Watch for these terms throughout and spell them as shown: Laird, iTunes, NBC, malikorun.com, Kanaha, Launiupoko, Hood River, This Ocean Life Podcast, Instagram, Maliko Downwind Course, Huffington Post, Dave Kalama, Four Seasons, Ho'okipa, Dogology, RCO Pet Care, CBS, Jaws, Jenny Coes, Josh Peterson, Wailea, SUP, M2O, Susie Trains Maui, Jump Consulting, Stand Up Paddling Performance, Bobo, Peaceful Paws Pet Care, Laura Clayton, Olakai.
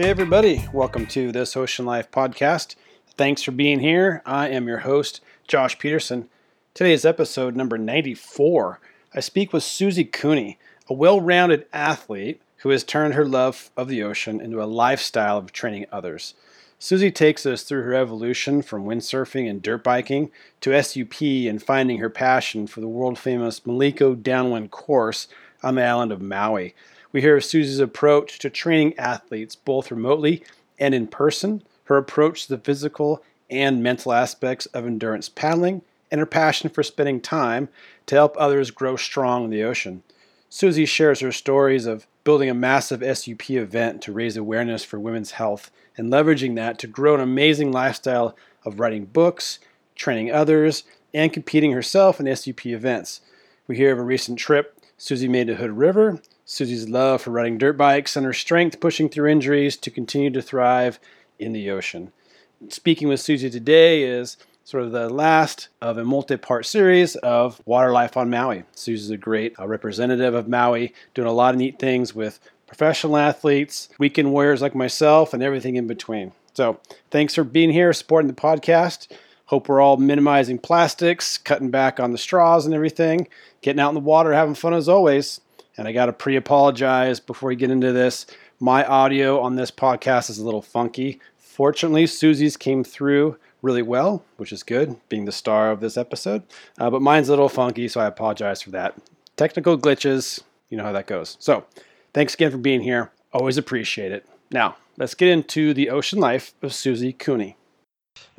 Hey everybody, welcome to This Ocean Life Podcast. Thanks for being here. I am your host, Josh Peterson. Today is episode number 94. I speak with Susie Cooney, a well-rounded athlete who has turned her love of the ocean into a lifestyle of training others. Susie takes us through her evolution from windsurfing and dirt biking to SUP and finding her passion for the world-famous Maliko Downwind Course on the island of Maui. We hear of Susie's approach to training athletes both remotely and in person, her approach to the physical and mental aspects of endurance paddling, and her passion for spending time to help others grow strong in the ocean. Susie shares her stories of building a massive SUP event to raise awareness for women's health and leveraging that to grow an amazing lifestyle of writing books, training others, and competing herself in SUP events. We hear of a recent trip Susie made to Hood River, Susie's love for riding dirt bikes, and her strength pushing through injuries to continue to thrive in the ocean. Speaking with Susie today is sort of the last of a multi-part series of water life on Maui. Susie's a great representative of Maui, doing a lot of neat things with professional athletes, weekend warriors like myself, and everything in between. So thanks for being here, supporting the podcast. Hope we're all minimizing plastics, cutting back on the straws and everything, getting out in the water, having fun as always. And I got to pre-apologize before we get into this. My audio on this podcast is a little funky. Fortunately, Susie's came through really well, which is good, being the star of this episode. But mine's a little funky, so I apologize for that. Technical glitches, you know how that goes. So thanks again for being here. Always appreciate it. Now, let's get into the ocean life of Susie Cooney.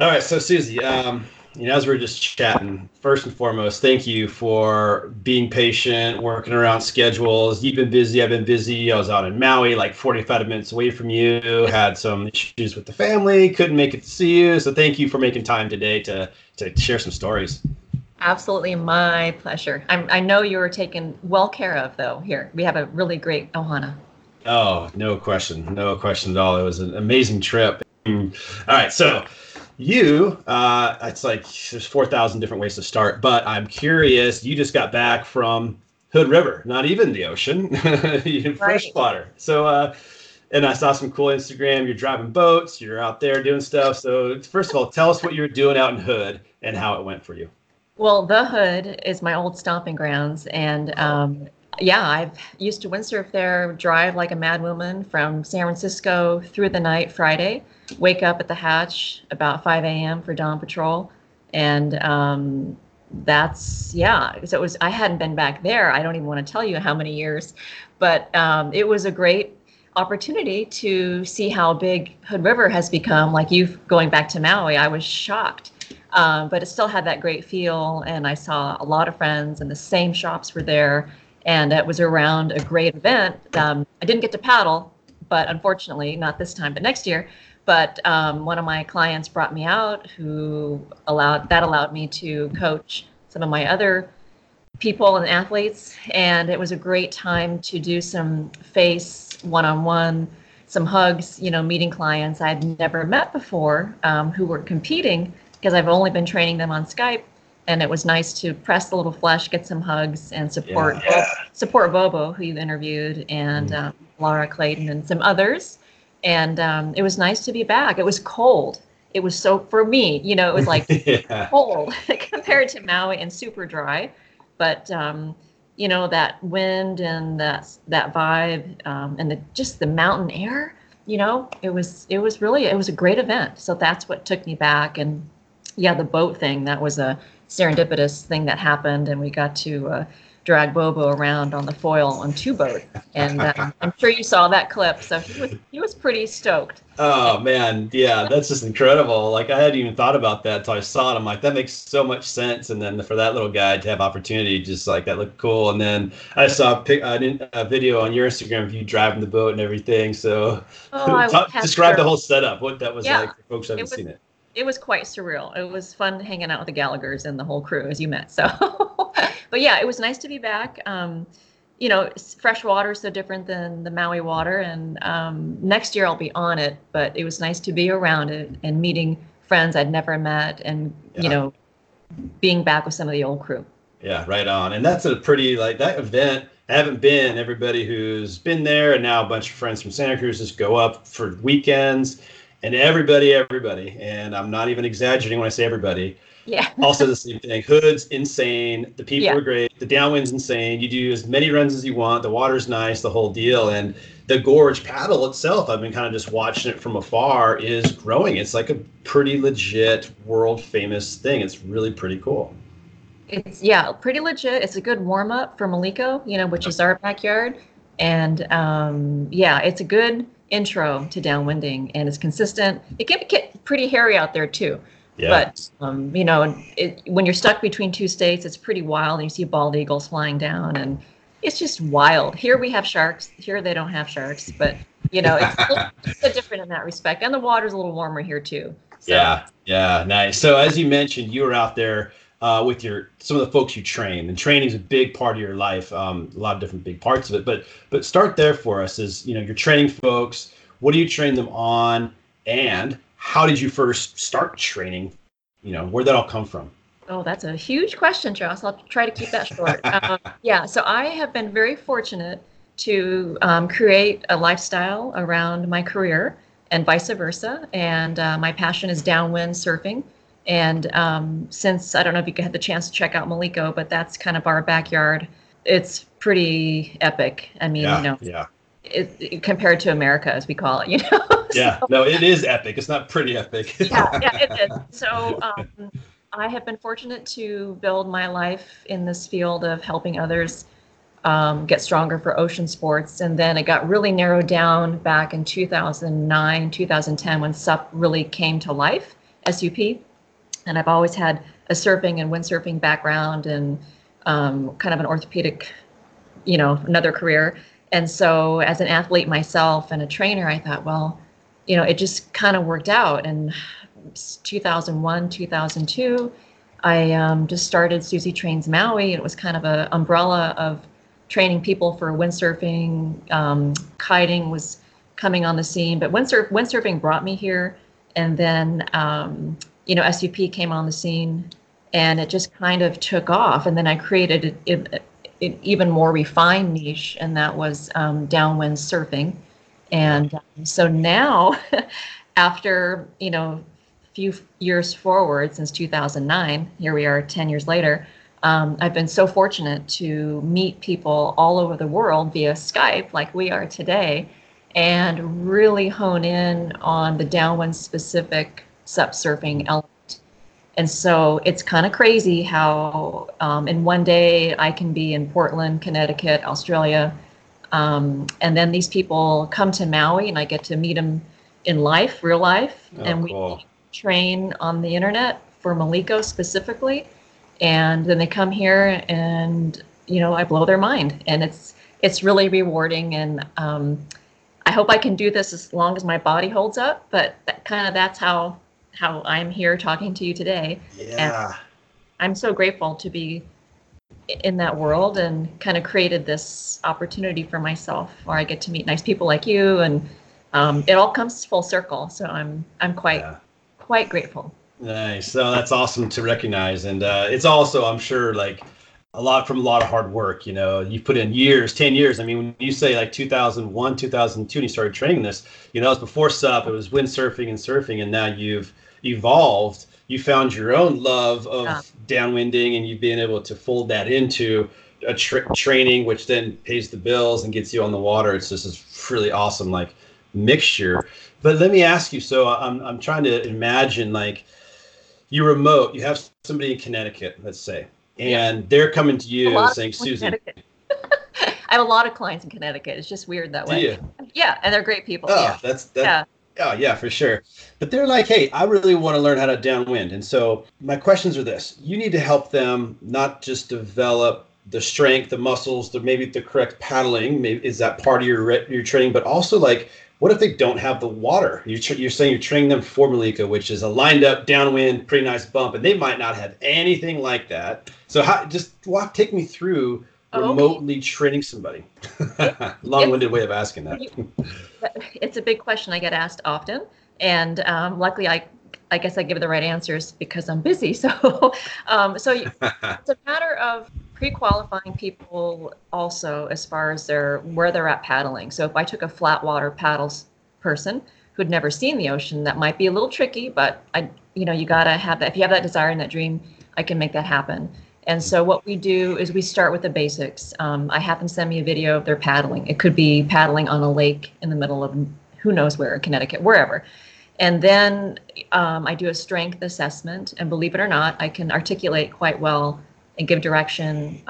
All right, so Susie, as we were just chatting, first and foremost, thank you for being patient, working around schedules. You've been busy. I've been busy. I was out in Maui, like 45 minutes away from you, had some issues with the family, couldn't make it to see you. So thank you for making time today to share some stories. Absolutely. My pleasure. I know you were taken well care of, though. Here, we have a really great ohana. Oh, no question. No question at all. It was an amazing trip. All right, so you, it's like there's 4,000 different ways to start, but I'm curious, you just got back from Hood River, not even the ocean, in freshwater. So, and I saw some cool Instagram, you're driving boats, you're out there doing stuff. So first of all, tell us what you were doing out in Hood and how it went for you. Well, the Hood is my old stomping grounds, and yeah, I used to windsurf there, drive like a mad woman from San Francisco through the night Friday, wake up at the hatch about 5 a.m. for dawn patrol. And so it was, I hadn't been back there. I don't even want to tell you how many years, but it was a great opportunity to see how big Hood River has become. Like you going back to Maui, I was shocked. But it still had that great feel. And I saw a lot of friends and the same shops were there. And it was around a great event. I didn't get to paddle, but unfortunately, not this time, but next year. But one of my clients brought me out, who allowed me to coach some of my other people and athletes. And it was a great time to do some face one-on-one, some hugs, meeting clients I'd never met before who were competing, because I've only been training them on Skype. And it was nice to press the little flesh, get some hugs, and support Bobo, who you interviewed, and Laura Clayton, and some others. And it was nice to be back. It was cold. It was so, for me, it was like cold compared to Maui and super dry. But, that wind and that vibe and just the mountain air, it was a great event. So that's what took me back. And yeah, the boat thing, that was a serendipitous thing that happened, and we got to drag Bobo around on the foil on two boats, and I'm sure you saw that clip. So he was pretty stoked. Oh man, yeah, that's just incredible. Like I hadn't even thought about that until I saw it. I'm like, that makes so much sense. And then for that little guy to have opportunity, just like that looked cool. And then I saw a video on your Instagram of you driving the boat and everything. So describe the whole setup. What that was like for folks who haven't seen it. It was quite surreal. It was fun hanging out with the Gallaghers and the whole crew, as you met. So, but yeah, it was nice to be back. Fresh water is so different than the Maui water. And next year I'll be on it, but it was nice to be around it and meeting friends I'd never met and, being back with some of the old crew. Yeah, right on. And that's a pretty, like, that event, I haven't been, everybody who's been there, and now a bunch of friends from Santa Cruz just go up for weekends, and everybody, and I'm not even exaggerating when I say everybody. Yeah. Also the same thing. Hood's insane. The people are great. The downwind's insane. You do as many runs as you want. The water's nice, the whole deal. And the gorge paddle itself, I've been kind of just watching it from afar, is growing. It's like a pretty legit world famous thing. It's really pretty cool. It's, yeah, pretty legit. It's a good warm up for Maliko, you know, which is our backyard. And yeah, it's a good intro to downwinding, and it's consistent. It can get pretty hairy out there too. Yeah. But, you know, when you're stuck between two states, it's pretty wild. And you see bald eagles flying down, and it's just wild. Here we have sharks. Here they don't have sharks. But, you know, it's a little different in that respect. And the water's a little warmer here, too. So. Yeah, nice. So as you mentioned, you were out there with some of the folks you train. And training is a big part of your life, a lot of different big parts of it. But start there for us is, you know, you're training folks. What do you train them on? And how did you first start training? You know, where'd that all come from? Oh, that's a huge question, Josh. I'll try to keep that short. Yeah, so I have been very fortunate to create a lifestyle around my career and vice versa. And my passion is downwind surfing. And since, I don't know if you had the chance to check out Maliko, but that's kind of our backyard. It's pretty epic. I mean, It, compared to America, as we call it, you know. Yeah, so, no, it is epic. It's not pretty epic. yeah, it is. So I have been fortunate to build my life in this field of helping others get stronger for ocean sports. And then it got really narrowed down back in 2009, 2010, when SUP really came to life, SUP. And I've always had a surfing and windsurfing background and kind of an orthopedic, you know, another career. And so as an athlete myself and a trainer, I thought, well, you know, it just kind of worked out. And 2001, 2002, I just started Susie Trains Maui. It was kind of an umbrella of training people for windsurfing. Kiting was coming on the scene, but windsurfing brought me here. And then, you know, SUP came on the scene and it just kind of took off. And then I created an even more refined niche, and that was downwind surfing. And so now, after, you know, a few years forward, since 2009, here we are 10 years later, I've been so fortunate to meet people all over the world via Skype, like we are today, and really hone in on the downwind specific SUP surfing element. And so it's kind of crazy how in one day I can be in Portland, Connecticut, Australia. And then these people come to Maui and I get to meet them in life, real life. Oh, and we cool. train on the internet for Maliko specifically. And then they come here and, you know, I blow their mind. And it's really rewarding. And I hope I can do this as long as my body holds up. But that's how I'm here talking to you today. Yeah. And I'm so grateful to be in that world and kind of created this opportunity for myself where I get to meet nice people like you, and it all comes full circle. So I'm quite grateful. Nice. So that's awesome to recognize. And it's also, I'm sure, like a lot of hard work, you know, you put in years, 10 years. I mean, when you say like 2001, 2002, and you started training this, you know, it was before SUP, it was windsurfing and surfing. And now you've evolved, you found your own love of downwinding, and you've been able to fold that into a training, which then pays the bills and gets you on the water. It's just this really awesome, like, mixture. But let me ask you, so I'm trying to imagine, like, you remote, you have somebody in Connecticut, let's say. And they're coming to you saying, Susie. I have a lot of clients in Connecticut. It's just weird that way. Yeah. And they're great people. Oh, yeah, for sure. But they're like, hey, I really want to learn how to downwind. And so my questions are this. You need to help them not just develop the strength, the muscles, maybe the correct paddling. Maybe is that part of your training? But also, like, what if they don't have the water? You're saying you're training them for Maliko, which is a lined up downwind, pretty nice bump, and they might not have anything like that. So take me through remotely training somebody. Long-winded way of asking that. It's a big question I get asked often. And luckily I I guess I give the right answers because I'm busy. So, so it's a matter of pre-qualifying people also as far as where they're at paddling. So if I took a flat water paddles person who'd never seen the ocean, that might be a little tricky, but you gotta have that. If you have that desire and that dream, I can make that happen. And so what we do is we start with the basics. I have them send me a video of their paddling. It could be paddling on a lake in the middle of who knows where, Connecticut, wherever. And then I do a strength assessment, and believe it or not, I can articulate quite well and give direction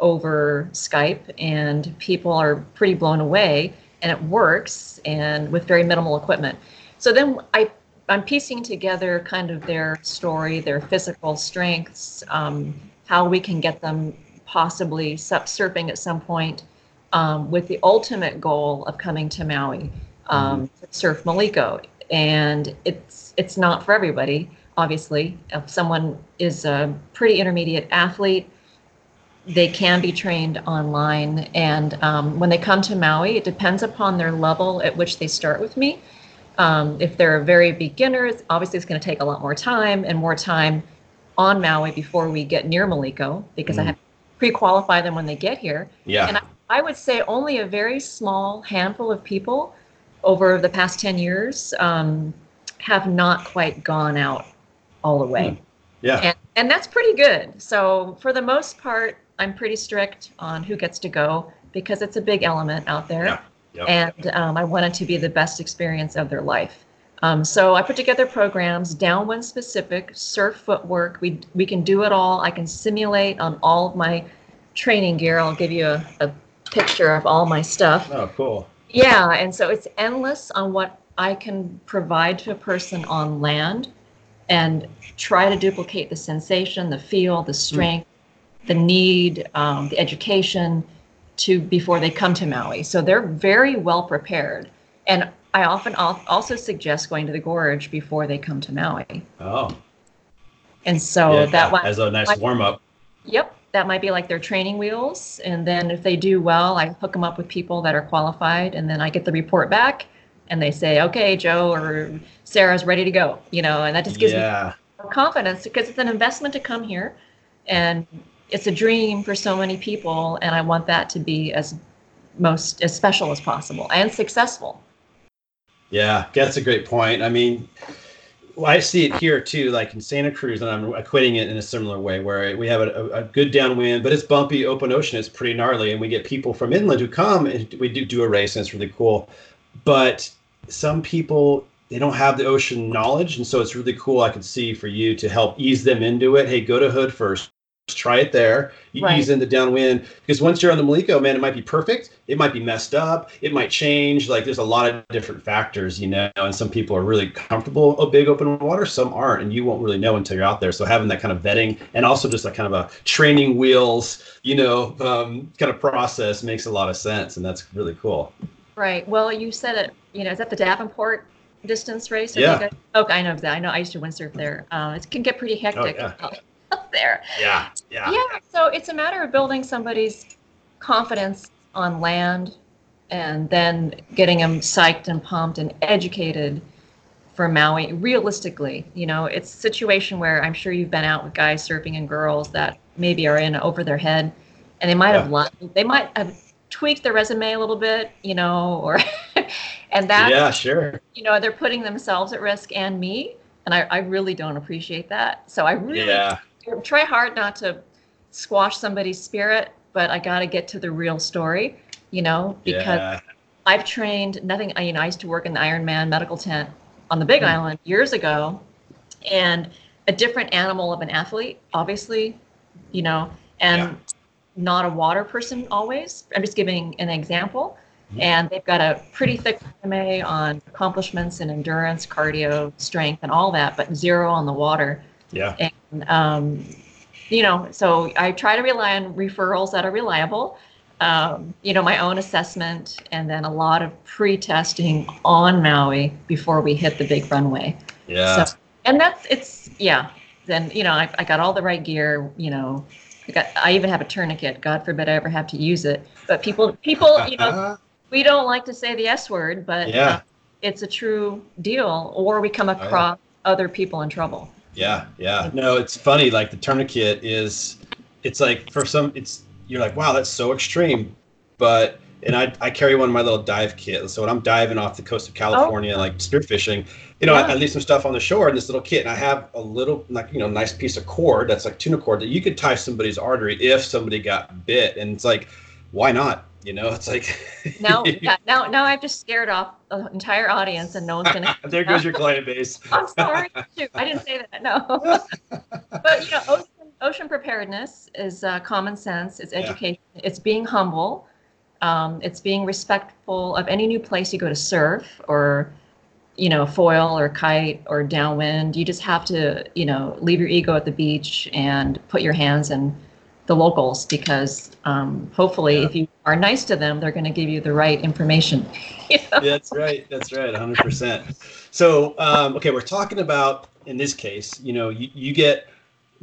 over Skype, and people are pretty blown away, and it works, and with very minimal equipment. So then I'm piecing together kind of their story, their physical strengths, how we can get them possibly surfing at some point with the ultimate goal of coming to Maui, to surf Maliko. And it's not for everybody, obviously. If someone is a pretty intermediate athlete, they can be trained online. And when they come to Maui, it depends upon their level at which they start with me. If they're a very beginner, obviously it's going to take a lot more time and more time on Maui before we get near Maliko, because I have to pre-qualify them when they get here. Yeah. And I would say only a very small handful of people over the past 10 years have not quite gone out all the way. Yeah. And that's pretty good. So for the most part, I'm pretty strict on who gets to go, because it's a big element out there. Yeah. Yep. And I want it to be the best experience of their life. So I put together programs, downwind specific, surf footwork. We can do it all. I can simulate on all of my training gear. I'll give you a picture of all my stuff. Oh, cool. Yeah, and so it's endless on what I can provide to a person on land and try to duplicate the sensation, the feel, the strength, the need, the education before they come to Maui. So they're very well prepared. And I often also suggest going to the gorge before they come to Maui. Oh. And so that one, as a nice warm-up. Yep. That might be like their training wheels. And then if they do well, I hook them up with people that are qualified, and then I get the report back and they say, okay, Joe or Sarah's ready to go, and that just gives me confidence, because it's an investment to come here and it's a dream for so many people. And I want that to be as special as possible and successful. Yeah, that's a great point. I mean, I see it here too, like in Santa Cruz, and I'm equating it in a similar way, where we have a good downwind, but it's bumpy, open ocean. It's pretty gnarly, and we get people from inland who come, and we do a race, and it's really cool. But some people, they don't have the ocean knowledge, and so it's really cool. I could see for you to help ease them into it. Hey, go to Hood first. Try it there. You ease in the downwind, because once you're on the Maliko, man, it might be perfect. It might be messed up. It might change. Like, there's a lot of different factors, and some people are really comfortable with big open water. Some aren't, and you won't really know until you're out there. So having that kind of vetting, and also just like kind of a training wheels, kind of process makes a lot of sense. And that's really cool. Right. Well, you said it, is that the Davenport distance race? I know that. I know I used to windsurf there. It can get pretty hectic. Oh, yeah. There. Yeah. So it's a matter of building somebody's confidence on land, and then getting them psyched and pumped and educated for Maui. Realistically, it's a situation where I'm sure you've been out with guys surfing and girls that maybe are in over their head, and they might have lied. They might have tweaked their resume a little bit, or and that. Yeah, sure. They're putting themselves at risk, and me, and I really don't appreciate that. So I really. Yeah. Try hard not to squash somebody's spirit, but I got to get to the real story, because I've trained nothing. I used to work in the Ironman medical tent on the Big Island years ago, and a different animal of an athlete, obviously, and not a water person always. I'm just giving an example. And they've got a pretty thick resume on accomplishments and endurance, cardio, strength, and all that, but zero on the water. Yeah. And, so I try to rely on referrals that are reliable, my own assessment, and then a lot of pre-testing on Maui before we hit the big runway. Yeah. So, and then, I got all the right gear, I even have a tourniquet. God forbid I ever have to use it. But people, we don't like to say the S word, but it's a true deal, or we come across other people in trouble. Yeah. Yeah. No, it's funny. Like the tourniquet is, it's like for some, it's, you're like, wow, that's so extreme. But, and I carry one in my little dive kit. So when I'm diving off the coast of California, like spearfishing, you know, I leave some stuff on the shore in this little kit. And I have a little, like, you know, nice piece of cord that's like tuna cord that you could tie somebody's artery if somebody got bit. And it's like, why not? You know, it's like now I've just scared off the entire audience and no one's gonna there goes your client base. I'm sorry. Shoot, I didn't say that. No. But you know, ocean preparedness is common sense, it's education, it's being humble, it's being respectful of any new place you go to surf or, you know, foil or kite or downwind. You just have to, you know, leave your ego at the beach and put your hands in the locals, because hopefully if you are nice to them, they're going to give you the right information. You know? That's right. 100%. So, okay, we're talking about, in this case, you know, you get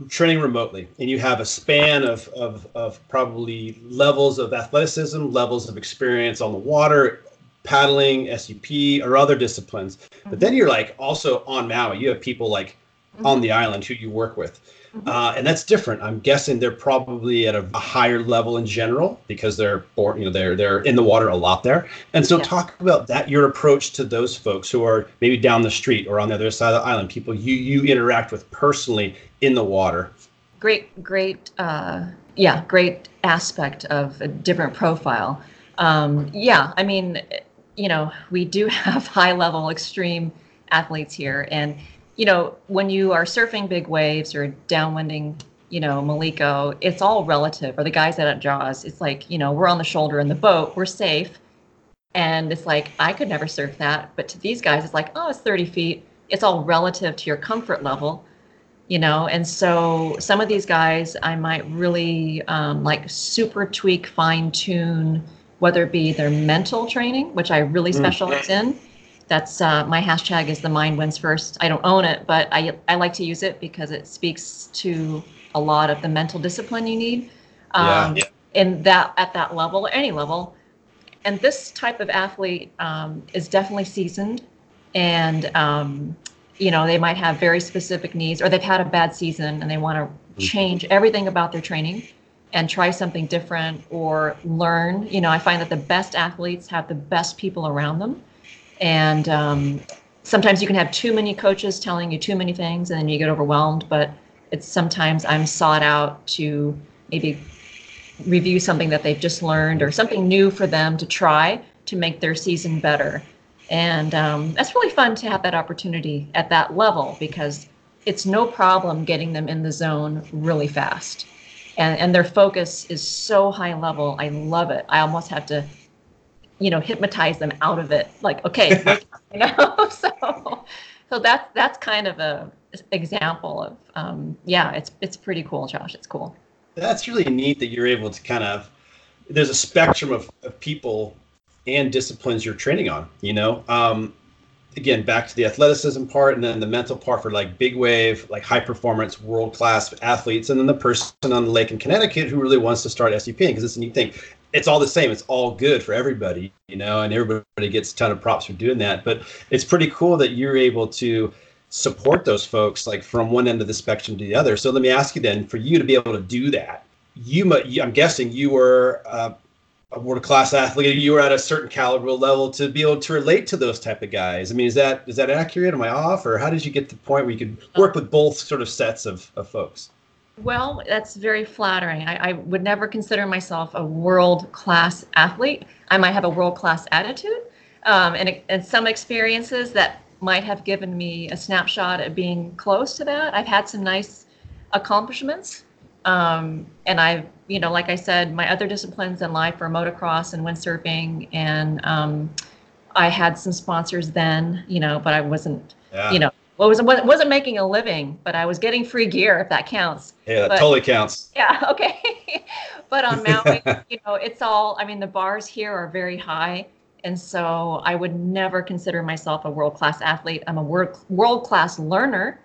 training remotely and you have a span of probably levels of athleticism, levels of experience on the water, paddling, SUP, or other disciplines. Mm-hmm. But then you're like also on Maui, you have people like on the island who you work with. And that's different. I'm guessing they're probably at a higher level in general because they're born, you know, they're in the water a lot there. And so talk about that, your approach to those folks who are maybe down the street or on the other side of the island, people you interact with personally in the water. Great aspect of a different profile. I mean, you know, we do have high level extreme athletes here, and you know, when you are surfing big waves or downwinding, you know, Maliko, it's all relative. Or the guys that at Jaws, it's like, you know, we're on the shoulder in the boat, we're safe. And it's like, I could never surf that. But to these guys, it's like, oh, it's 30 feet. It's all relative to your comfort level, you know. And so some of these guys, I might really like super tweak, fine tune, whether it be their mental training, which I really specialize in. That's my hashtag is the mind wins first. I don't own it, but I like to use it because it speaks to a lot of the mental discipline you need in that, at that level or any level. And this type of athlete is definitely seasoned, and you know, they might have very specific needs, or they've had a bad season and they want to change everything about their training and try something different or learn. You know, I find that the best athletes have the best people around them. And sometimes you can have too many coaches telling you too many things and then you get overwhelmed, but it's sometimes I'm sought out to maybe review something that they've just learned or something new for them to try to make their season better. And that's really fun to have that opportunity at that level, because it's no problem getting them in the zone really fast. And their focus is so high level. I love it. I almost have to, you know, hypnotize them out of it. Like, okay, you know, so that's kind of a example of, it's pretty cool, Josh. It's cool. That's really neat that you're able to kind of, there's a spectrum of people and disciplines you're training on, you know, again, back to the athleticism part and then the mental part for like big wave, like high performance, world-class athletes. And then the person on the lake in Connecticut who really wants to start SUPing because it's a neat thing. It's all the same. It's all good for everybody, you know, and everybody gets a ton of props for doing that. But it's pretty cool that you're able to support those folks like from one end of the spectrum to the other. So let me ask you then, for you to be able to do that, I'm guessing you were a world-class athlete. You were at a certain caliber level to be able to relate to those type of guys. I mean, is that accurate? Am I off? Or how did you get to the point where you could work with both sort of sets of folks? Well, that's very flattering. I would never consider myself a world-class athlete. I might have a world-class attitude, and some experiences that might have given me a snapshot at being close to that. I've had some nice accomplishments, and I've, you know, like I said, my other disciplines in life were motocross and windsurfing, and I had some sponsors then, you know, but I wasn't, you know. Wasn't making a living, but I was getting free gear, if that counts. Yeah, that totally counts. Yeah, okay. But on Maui, you know, it's all, I mean, the bars here are very high. And so I would never consider myself a world-class athlete. I'm a world-class learner.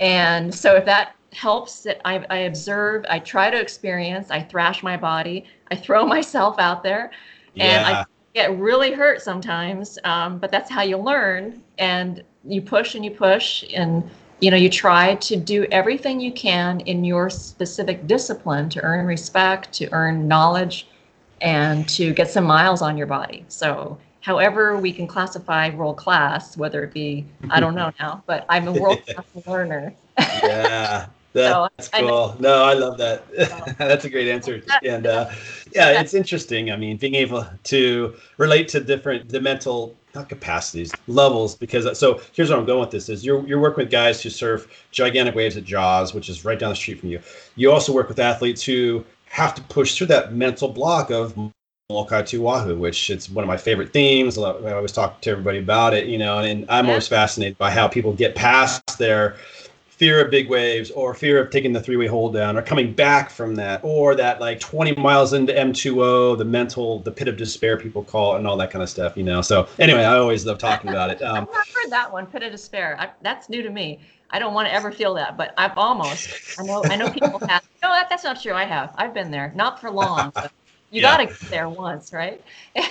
And so if that helps, I observe, I try to experience, I thrash my body, I throw myself out there. And I get really hurt sometimes, but that's how you learn. And you push and you push, and you know, you try to do everything you can in your specific discipline to earn respect, to earn knowledge, and to get some miles on your body. So however we can classify world class, whether it be, I don't know now, but I'm a world class learner. Yeah, that's so, cool. No, I love that. That's a great answer. And yeah, it's interesting. I mean, being able to relate to different, the mental, not capacities, levels, because so here's where I'm going with this is you're working with guys who surf gigantic waves at Jaws, which is right down the street from you. You also work with athletes who have to push through that mental block of Molokai to Oahu, which it's one of my favorite themes. I always talk to everybody about it, you know, and I'm always fascinated by how people get past their fear of big waves or fear of taking the three-way hold down or coming back from that, or that like 20 miles into M2O, the mental, the pit of despair people call it, and all that kind of stuff, you know. So anyway, I always love talking about it. I've never heard that one, pit of despair. That's new to me. I don't want to ever feel that, but I've almost, I know people have, no, that's not true. I have, I've been there, not for long. But you got to get there once, right?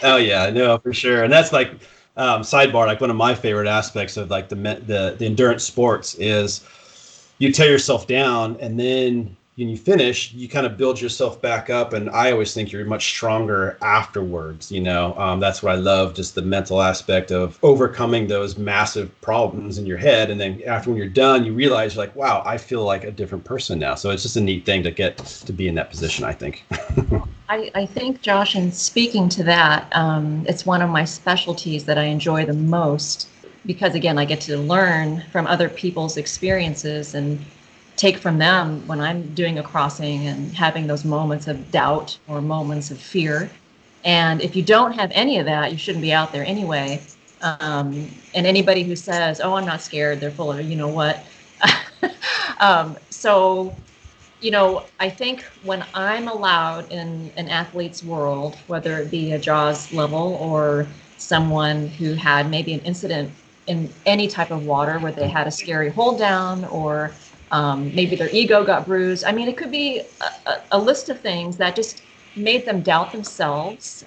Oh yeah, no, for sure. And that's like, sidebar, like one of my favorite aspects of like the endurance sports is, you tear yourself down, and then when you finish, you kind of build yourself back up. And I always think you're much stronger afterwards. You know, that's what I love, just the mental aspect of overcoming those massive problems in your head. And then after when you're done, you realize you're like, wow, I feel like a different person now. So it's just a neat thing to get to be in that position, I think. I think, Josh, in speaking to that, it's one of my specialties that I enjoy the most. Because again, I get to learn from other people's experiences and take from them when I'm doing a crossing and having those moments of doubt or moments of fear. And if you don't have any of that, you shouldn't be out there anyway. And anybody who says, oh, I'm not scared, they're full of, you know what? So, you know, I think when I'm allowed in an athlete's world, whether it be a Jaws level or someone who had maybe an incident in any type of water where they had a scary hold down, or maybe their ego got bruised. I mean, it could be a list of things that just made them doubt themselves.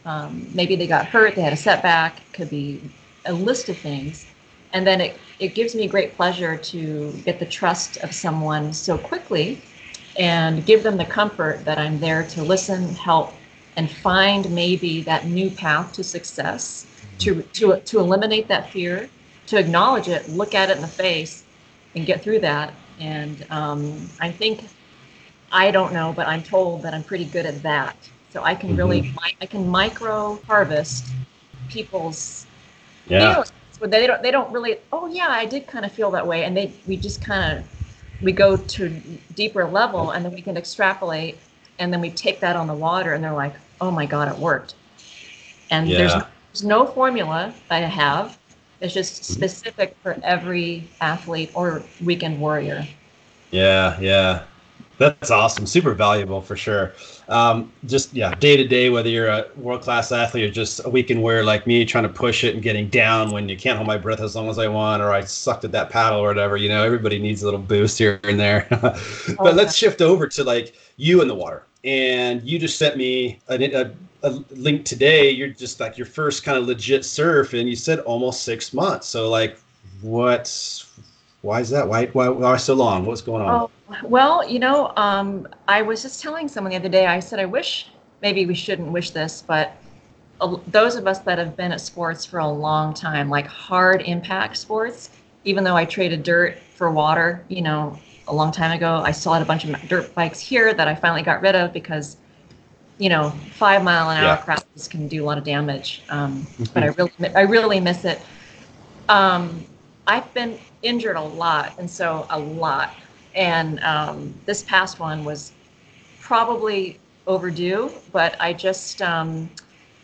Maybe they got hurt, they had a setback, it could be a list of things. And then it gives me great pleasure to get the trust of someone so quickly and give them the comfort that I'm there to listen, help, and find maybe that new path to success, to eliminate that fear, to acknowledge it, look at it in the face, and get through that. And I think, I don't know, but I'm told that I'm pretty good at that. So I can really, I can micro harvest people's feelings. But they don't really, oh yeah, I did kind of feel that way. And we just kind of, we go to deeper level, and then we can extrapolate, and then we take that on the water, and they're like, oh my God, it worked. And there's no formula that I have. It's just specific for every athlete or weekend warrior. Yeah. That's awesome. Super valuable for sure. Day to day, whether you're a world-class athlete or just a weekend warrior like me trying to push it and getting down when you can't hold my breath as long as I want, or I sucked at that paddle or whatever, you know, everybody needs a little boost here and there. But let's shift over to like you in the water. And you just sent me a link today. You're just like your first kind of legit surf, and you said almost 6 months. So like, why is that? Why so long? What's going on? Oh, well, you know, I was just telling someone the other day, I said, I wish, maybe we shouldn't wish this, but those of us that have been at sports for a long time, like hard impact sports, even though I traded dirt for water, you know, a long time ago, I still had a bunch of dirt bikes here that I finally got rid of because, you know, 5-mile-an-hour crashes can do a lot of damage. But I really miss it. I've been injured a lot. And this past one was probably overdue, but I just, I've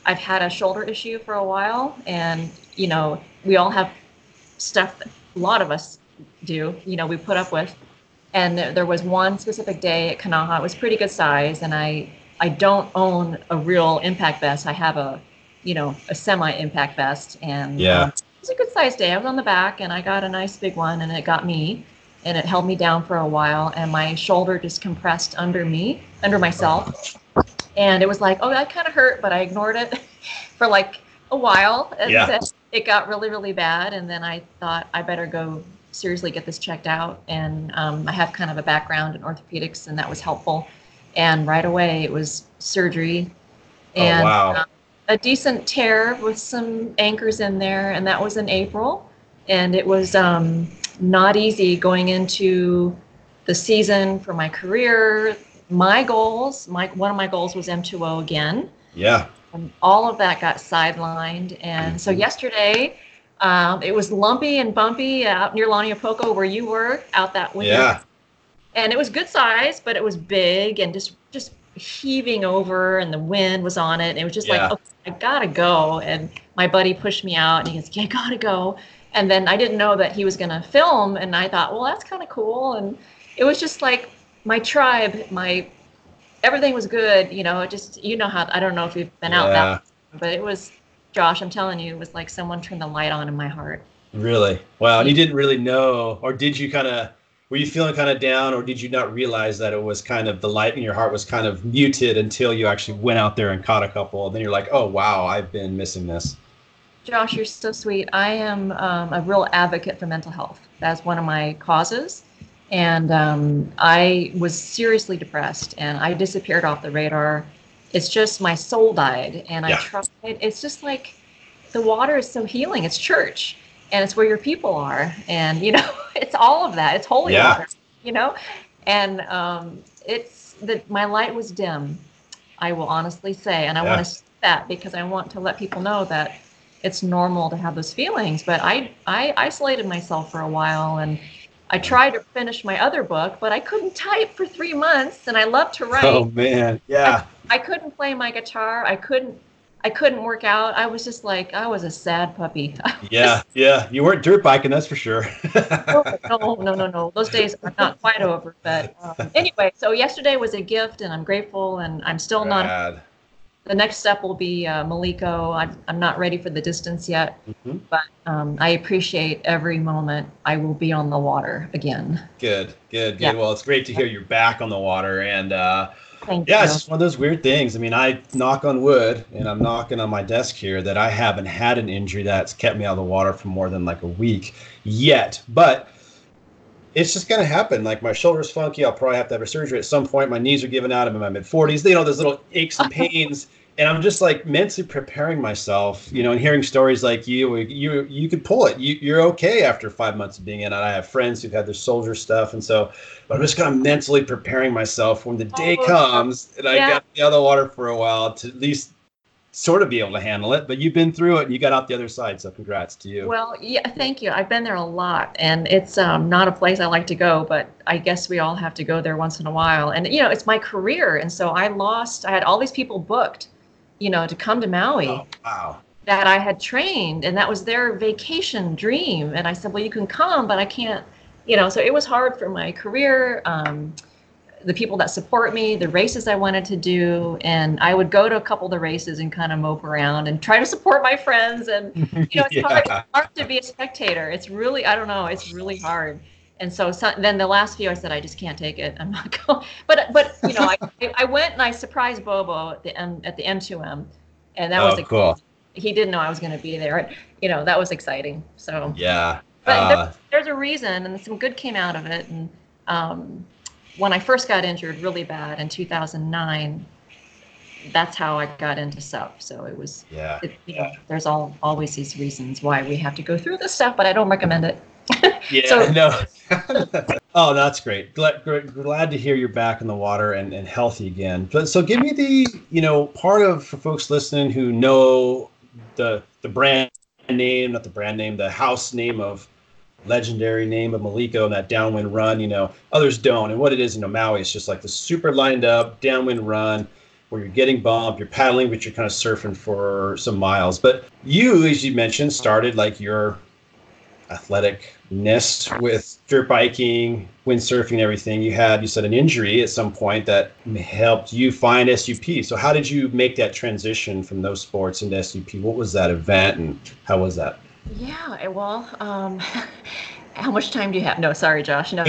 had a shoulder issue for a while. And, you know, we all have stuff that a lot of us do, you know, we put up with. And there was one specific day at Kanaha, it was pretty good size, and I don't own a real impact vest. I have a semi-impact vest, and it was a good size day. I was on the back, and I got a nice big one, and it got me, and it held me down for a while, and my shoulder just compressed under myself. And it was like, oh, that kind of hurt, but I ignored it for like a while. And it got really, really bad. And then I thought I better go seriously get this checked out. And I have kind of a background in orthopedics, and that was helpful. And right away it was surgery and a decent tear with some anchors in there. And that was in April. And it was not easy going into the season for my career. My goals, one of my goals was M2O again. Yeah. And all of that got sidelined. And so yesterday, it was lumpy and bumpy out near Launiupoko where you were out that winter. Yeah. And it was good size, but it was big and just heaving over, and the wind was on it. And it was just like, oh, I gotta go. And my buddy pushed me out and he goes, yeah, I gotta go. And then I didn't know that he was gonna film. And I thought, well, that's kind of cool. And it was just like my tribe, everything was good. You know, I don't know if you've been out that long, but it was, Josh, I'm telling you, it was like someone turned the light on in my heart. Really? Wow. And you didn't really know, or did you were you feeling kind of down, or did you not realize that it was kind of the light in your heart was kind of muted until you actually went out there and caught a couple? And then you're like, oh, wow, I've been missing this. Josh, you're so sweet. I am a real advocate for mental health. That's one of my causes. And I was seriously depressed, and I disappeared off the radar. It's just my soul died, and I tried. It's just like the water is so healing. It's church, and it's where your people are, and it's all of that. It's holy water, And it's that my light was dim, I will honestly say, and I want to say that because I want to let people know that it's normal to have those feelings. But I isolated myself for a while, and I tried to finish my other book, but I couldn't type for 3 months, and I love to write. Oh man, yeah. I couldn't play my guitar. I couldn't work out. I was just like, I was a sad puppy. Yeah. You weren't dirt biking, that's for sure. No. Those days are not quite over. But anyway, so yesterday was a gift, and I'm grateful, and I'm still not. The next step will be Maliko. I'm not ready for the distance yet, but I appreciate every moment I will be on the water again. Good. Yeah. Well, it's great to hear you're back on the water. And Thank you. It's just one of those weird things. I mean, I knock on wood, and I'm knocking on my desk here, that I haven't had an injury that's kept me out of the water for more than like a week yet. But it's just going to happen. Like, my shoulder's funky. I'll probably have to have a surgery at some point. My knees are giving out. I'm in my mid-40s. There's little aches and pains. And I'm just like mentally preparing myself, and hearing stories like you could pull it. You're okay after 5 months of being in it. I have friends who've had their soldier stuff. And so, but I'm just kind of mentally preparing myself when the day comes and I got out of the water for a while to at least sort of be able to handle it. But you've been through it and you got out the other side. So congrats to you. Well, yeah, thank you. I've been there a lot, and it's not a place I like to go, but I guess we all have to go there once in a while. And, it's my career. And so I had all these people booked, to come to Maui that I had trained, and that was their vacation dream. And I said, well, you can come, but I can't, so it was hard for my career. The people that support me, the races I wanted to do. And I would go to a couple of the races and kind of mope around and try to support my friends. And, it's hard to be a spectator. It's really, I don't know. It's really hard. And so then the last few, I said, I just can't take it. I'm not going. But I went and I surprised Bobo at the M2M, and that was cool. He didn't know I was going to be there. That was exciting. So yeah, but there's a reason, and some good came out of it. And when I first got injured really bad in 2009, that's how I got into SUP. So it was there's always these reasons why we have to go through this stuff, but I don't recommend it. Yeah, Oh, that's great. Glad to hear you're back in the water and healthy again. But so give me the, part of, for folks listening who know the brand name, not the brand name, the house name of legendary name of Maliko and that downwind run, others don't. And what it is, Maui, it's just like the super lined up downwind run where you're getting bumped, you're paddling, but you're kind of surfing for some miles. But you, as you mentioned, started like your athleticness with dirt biking, windsurfing, everything. You said an injury at some point that helped you find SUP. So how did you make that transition from those sports into SUP? What was that event and how was that? Yeah, well, how much time do you have? No, sorry, Josh. No.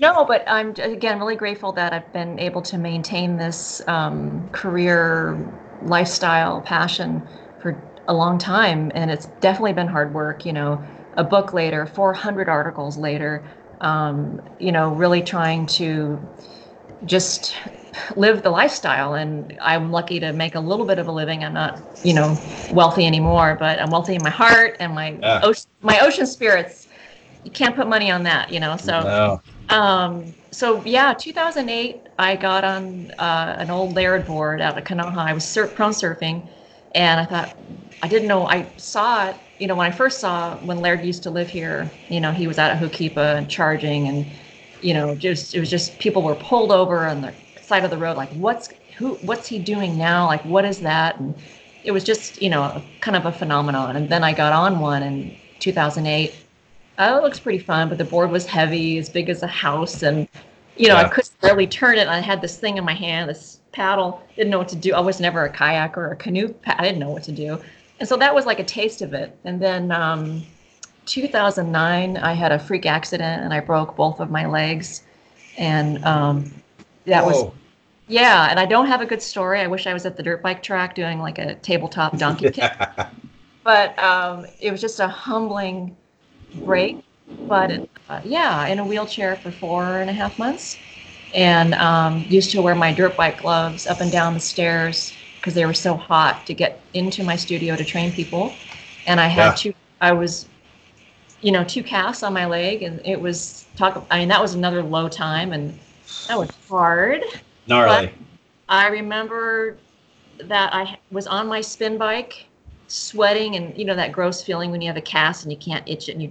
No, but I'm, again, really grateful that I've been able to maintain this career, lifestyle, passion for a long time, and it's definitely been hard work, you know, a book later, 400 articles later, you know, really trying to just live the lifestyle. And I'm lucky to make a little bit of a living. I'm not, you know, wealthy anymore, but I'm wealthy in my heart and my ocean spirits. You can't put money on that, you know, so no. So yeah, 2008 I got on an old Laird board out of Kanaha. I was prone surfing, and I thought, I didn't know, I saw it, you know, when I first saw, when Laird used to live here, you know, he was out at Ho'okipa and charging, and you know, just, it was just, people were pulled over on the side of the road, like, what's he doing now? Like, what is that? And it was just, you know, kind of a phenomenon. And then I got on one in 2008. Oh, it looks pretty fun, but the board was heavy, as big as a house. And, you know, I couldn't barely turn it. And I had this thing in my hand, this paddle, didn't know what to do. I was never a kayak or a canoe. I didn't know what to do. And so that was like a taste of it. And then 2009, I had a freak accident and I broke both of my legs. And that was, yeah. And I don't have a good story. I wish I was at the dirt bike track doing like a tabletop donkey kick. But it was just a humbling break. But yeah, in a wheelchair for 4.5 months, and used to wear my dirt bike gloves up and down the stairs because they were so hot to get into my studio to train people. And I had two casts on my leg, and it was that was another low time, and that was hard. Gnarly. But I remember that I was on my spin bike, sweating, and you know that gross feeling when you have a cast and you can't itch it, and you're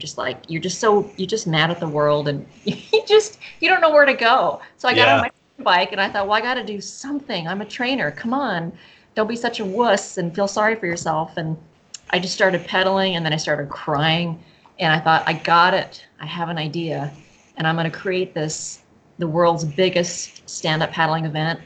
just mad at the world, and you don't know where to go. So I got on my bike and I thought, well, I got to do something. I'm a trainer. Come on, don't be such a wuss and feel sorry for yourself. And I just started pedaling, and then I started crying, and I thought, I got it. I have an idea, and I'm going to create this, the world's biggest stand-up paddling event.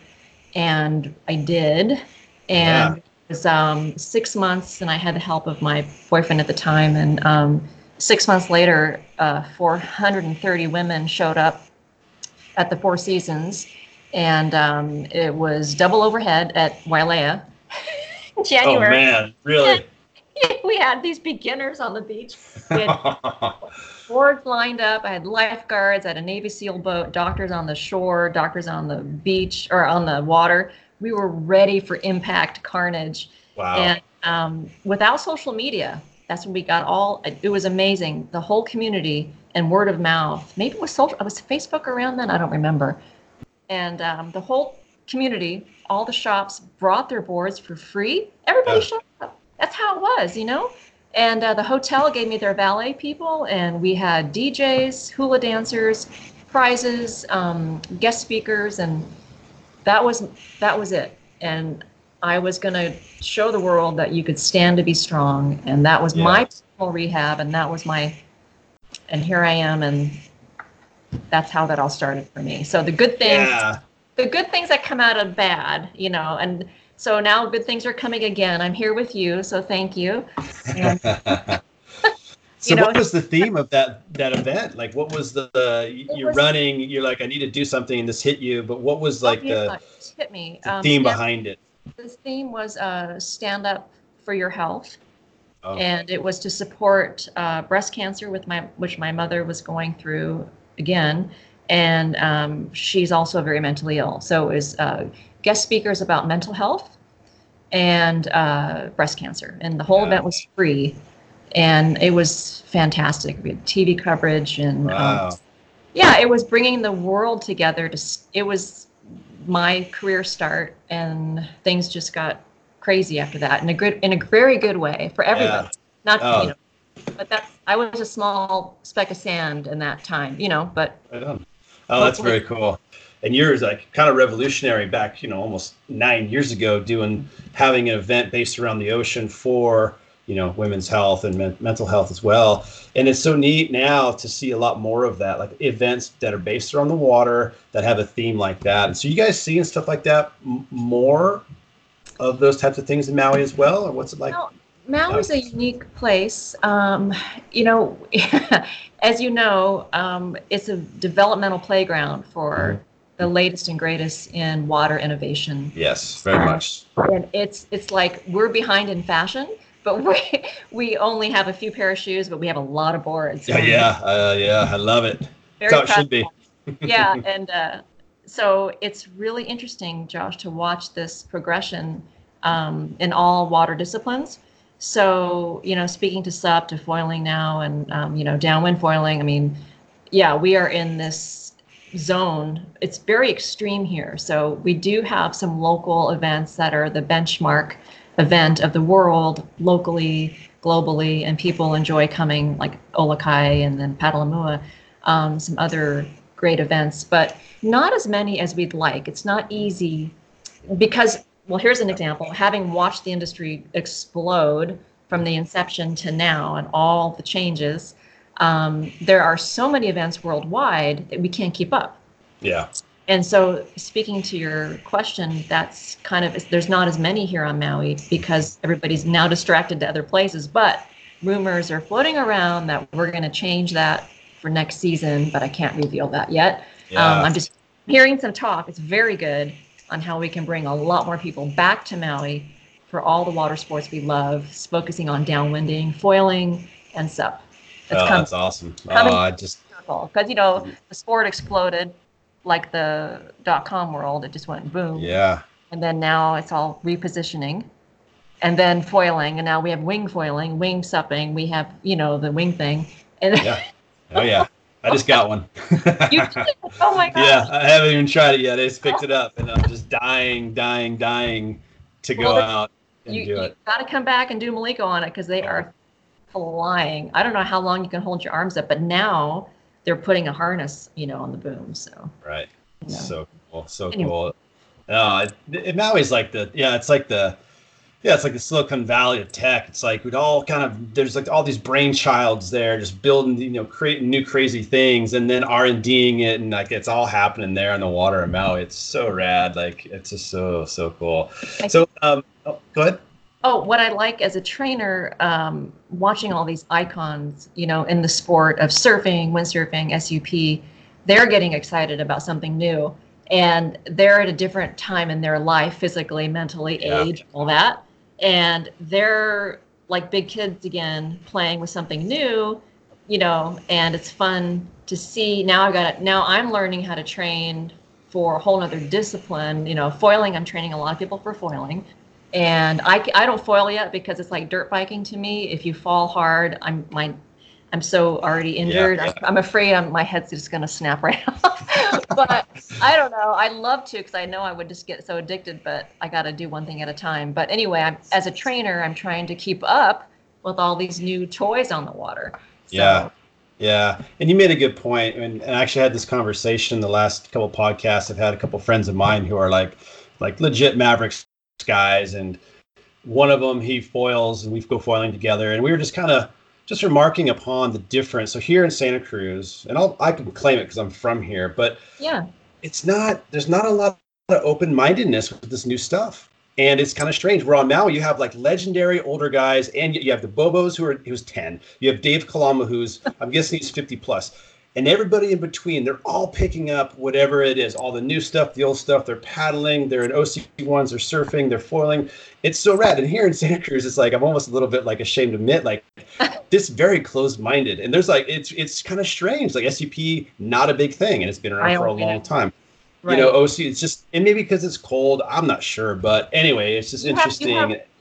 And I did, and. Yeah. It was 6 months, and I had the help of my boyfriend at the time, and 6 months later 430 women showed up at the Four Seasons, and it was double overhead at Wailea in January. Oh man, really? We had these beginners on the beach. We had boards lined up. I had lifeguards, I had a Navy SEAL boat, doctors on the shore, doctors on the beach or on the water. We were ready for impact carnage. Wow. And without social media, that's when we got all, it was amazing. The whole community and word of mouth, maybe it was social, was Facebook around then? I don't remember. And the whole community, all the shops brought their boards for free. Everybody showed up. That's how it was, you know? And the hotel gave me their valet people, and we had DJs, hula dancers, prizes, guest speakers, and that was it. And I was going to show the world that you could stand to be strong. And that was my personal rehab. And that was and here I am. And that's how that all started for me. So the good things that come out of bad, you know, and so now good things are coming again. I'm here with you. So thank you. And, so what was the theme of that event? Like, what was running, you're like, I need to do something, and this hit you. But what was the theme behind it? The theme was stand up for your health. Oh. And it was to support breast cancer, which my mother was going through again. And she's also very mentally ill. So it was guest speakers about mental health and breast cancer. And the whole event was free. And it was fantastic. We had TV coverage, and it was bringing the world together. It was my career start, and things just got crazy after that in a very good way for everybody. But I was a small speck of sand in that time, you know. But that's very cool. And yours like kind of revolutionary back, you know, almost 9 years ago, having an event based around the ocean for, you know, women's health and mental health as well. And it's so neat now to see a lot more of that, like events that are based around the water that have a theme like that. And so you guys seeing stuff like that, more of those types of things in Maui as well? Or what's it like? Well, Maui's a unique place. You know, as you know, it's a developmental playground for the latest and greatest in water innovation. Yes, very much. And it's like we're behind in fashion. But we only have a few pair of shoes, but we have a lot of boards. So. Yeah, I love it. That's how it should be. Yeah, and so it's really interesting, Josh, to watch this progression in all water disciplines. So, you know, speaking to SUP, to foiling now, and, you know, downwind foiling, I mean, yeah, we are in this zone. It's very extreme here. So we do have some local events that are the benchmark event of the world, locally, globally, and people enjoy coming, like Olakai and then Patalamua, some other great events, but not as many as we'd like. It's not easy because, well, here's an example. Having watched the industry explode from the inception to now and all the changes, there are so many events worldwide that we can't keep up. Yeah. And so speaking to your question, that's kind of, there's not as many here on Maui because everybody's now distracted to other places, but rumors are floating around that we're going to change that for next season, but I can't reveal that yet. Yeah. I'm just hearing some talk. It's very good on how we can bring a lot more people back to Maui for all the water sports we love, focusing on downwinding, foiling, and SUP. That's awesome. Because, you know, the sport exploded. Like the .com world, it just went boom. Yeah. And then now it's all repositioning, and then foiling, and now we have wing foiling, wing supping. We have, you know, the wing thing. And yeah. Oh yeah. I just got one. You did? Oh my gosh. Yeah, I haven't even tried it yet. I just picked it up, and I'm just dying to go out and do it. You got to come back and do Maliko on it because they are flying. I don't know how long you can hold your arms up, but now they're putting a harness, you know, on the boom. So right, you know. So cool. Maui's like it's like the Silicon Valley of tech. It's like we'd all kind of, there's like all these brainchilds there, just building, you know, creating new crazy things, and then R&Ding it, and like it's all happening there in the water in Maui. It's so rad. Like it's just so cool. Go ahead. Oh, what I like as a trainer, watching all these icons, you know, in the sport of surfing, windsurfing, SUP, they're getting excited about something new. And they're at a different time in their life, physically, mentally, age, all that. And they're like big kids again, playing with something new, you know, and it's fun to see. Now I'm learning how to train for a whole other discipline, you know, foiling. I'm training a lot of people for foiling. And I don't foil yet because it's like dirt biking to me. If you fall hard, I'm so already injured. Yeah. I'm afraid my head's just going to snap right off. But I don't know. I love to because I know I would just get so addicted, but I got to do one thing at a time. But anyway, as a trainer, I'm trying to keep up with all these new toys on the water. So. Yeah. And you made a good point. And I actually had this conversation the last couple podcasts. I've had a couple friends of mine who are like legit Mavericks guys, and one of them, he foils and we go foiling together, and we were just kind of just remarking upon the difference. So here in Santa Cruz, and I can claim it because I'm from here, but yeah, there's not a lot of open-mindedness with this new stuff, and it's kind of strange. We're on Maui, you have like legendary older guys, and you have the Bobos who's 10, you have Dave Kalama who's I'm guessing he's 50 plus, and everybody in between. They're all picking up whatever it is, all the new stuff, the old stuff. They're paddling, they're in OC1s, they're surfing, they're foiling. It's so rad. And here in Santa Cruz, it's like I'm almost a little bit like ashamed to admit, like this very closed-minded. And there's like it's kind of strange. Like SUP, not a big thing, and it's been around for a long time. Right. You know, OC, it's just, and maybe because it's cold, I'm not sure. But anyway, it's just interesting.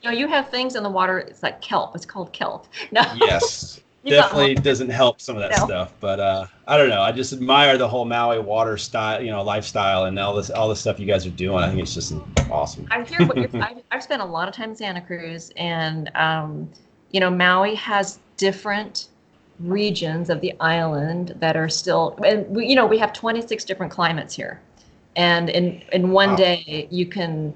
You have things in the water. It's like kelp. It's called kelp. No. Yes. Definitely doesn't help some of that stuff, but I don't know. I just admire the whole Maui water style, you know, lifestyle, and all this stuff you guys are doing. I think it's just awesome. I hear what you're. I've spent a lot of time in Santa Cruz, and you know, Maui has different regions of the island that are still, and we have 26 different climates here, and in one day you can.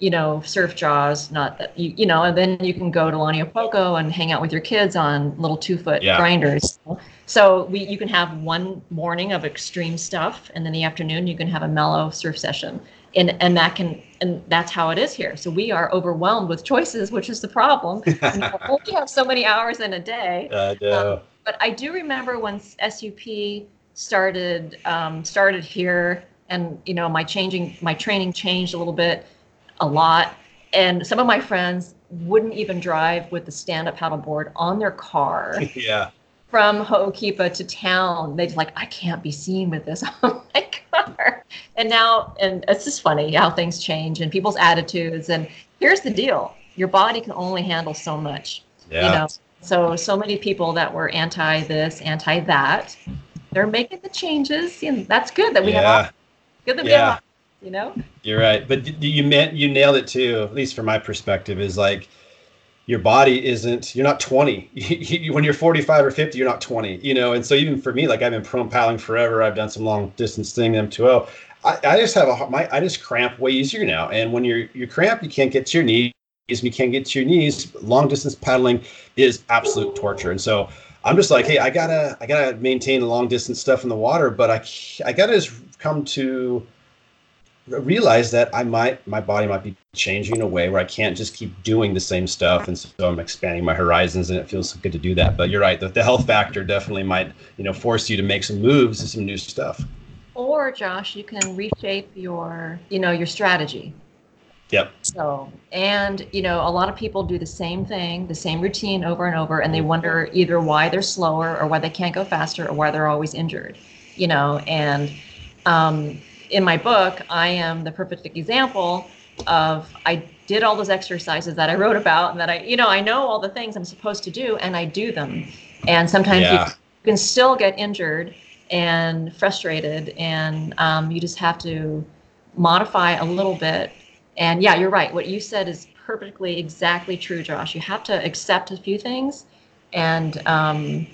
You know, surf Jaws, not that you know, and then you can go to Launiupoko and hang out with your kids on little 2-foot grinders. So you can have one morning of extreme stuff, and then the afternoon you can have a mellow surf session, and that's how it is here. So we are overwhelmed with choices, which is the problem. We have so many hours in a day. I know. But I do remember when SUP started here, and you know, my training changed a little bit. A lot, And some of my friends wouldn't even drive with the stand-up paddleboard on their car. Yeah. From Ho'okipa to town, they'd like, I can't be seen with this on my car. And now, and it's just funny how things change and people's attitudes. And here's the deal: your body can only handle so much. Yeah. You know, so many people that were anti this, anti that, they're making the changes, and that's good that we have. Good that we have. You know, you're right, but you nailed it too. At least from my perspective, is like your body isn't. You're not 20 when you're 45 or 50. You're not 20, you know. And so even for me, like I've been prone paddling forever. I've done some long distance thing, M2O. I just have I just cramp way easier now. And when you cramp, you can't get to your knees. You can't get to your knees. Long distance paddling is absolute torture. And so I'm just like, hey, I gotta maintain the long distance stuff in the water, but I gotta just come to realize that my body might be changing in a way where I can't just keep doing the same stuff. And so I'm expanding my horizons, and it feels good to do that. But you're right, the health factor definitely might, you know, force you to make some moves and some new stuff. Or Josh, you can reshape your, you know, your strategy. Yep. So, and you know, a lot of people do the same thing, the same routine over and over, and they wonder either why they're slower or why they can't go faster or why they're always injured, you know. And in my book, I am the perfect example of, I did all those exercises that I wrote about and that I, you know, I know all the things I'm supposed to do and I do them. And sometimes you can still get injured and frustrated, and you just have to modify a little bit. And yeah, you're right. What you said is perfectly, exactly true, Josh. You have to accept a few things and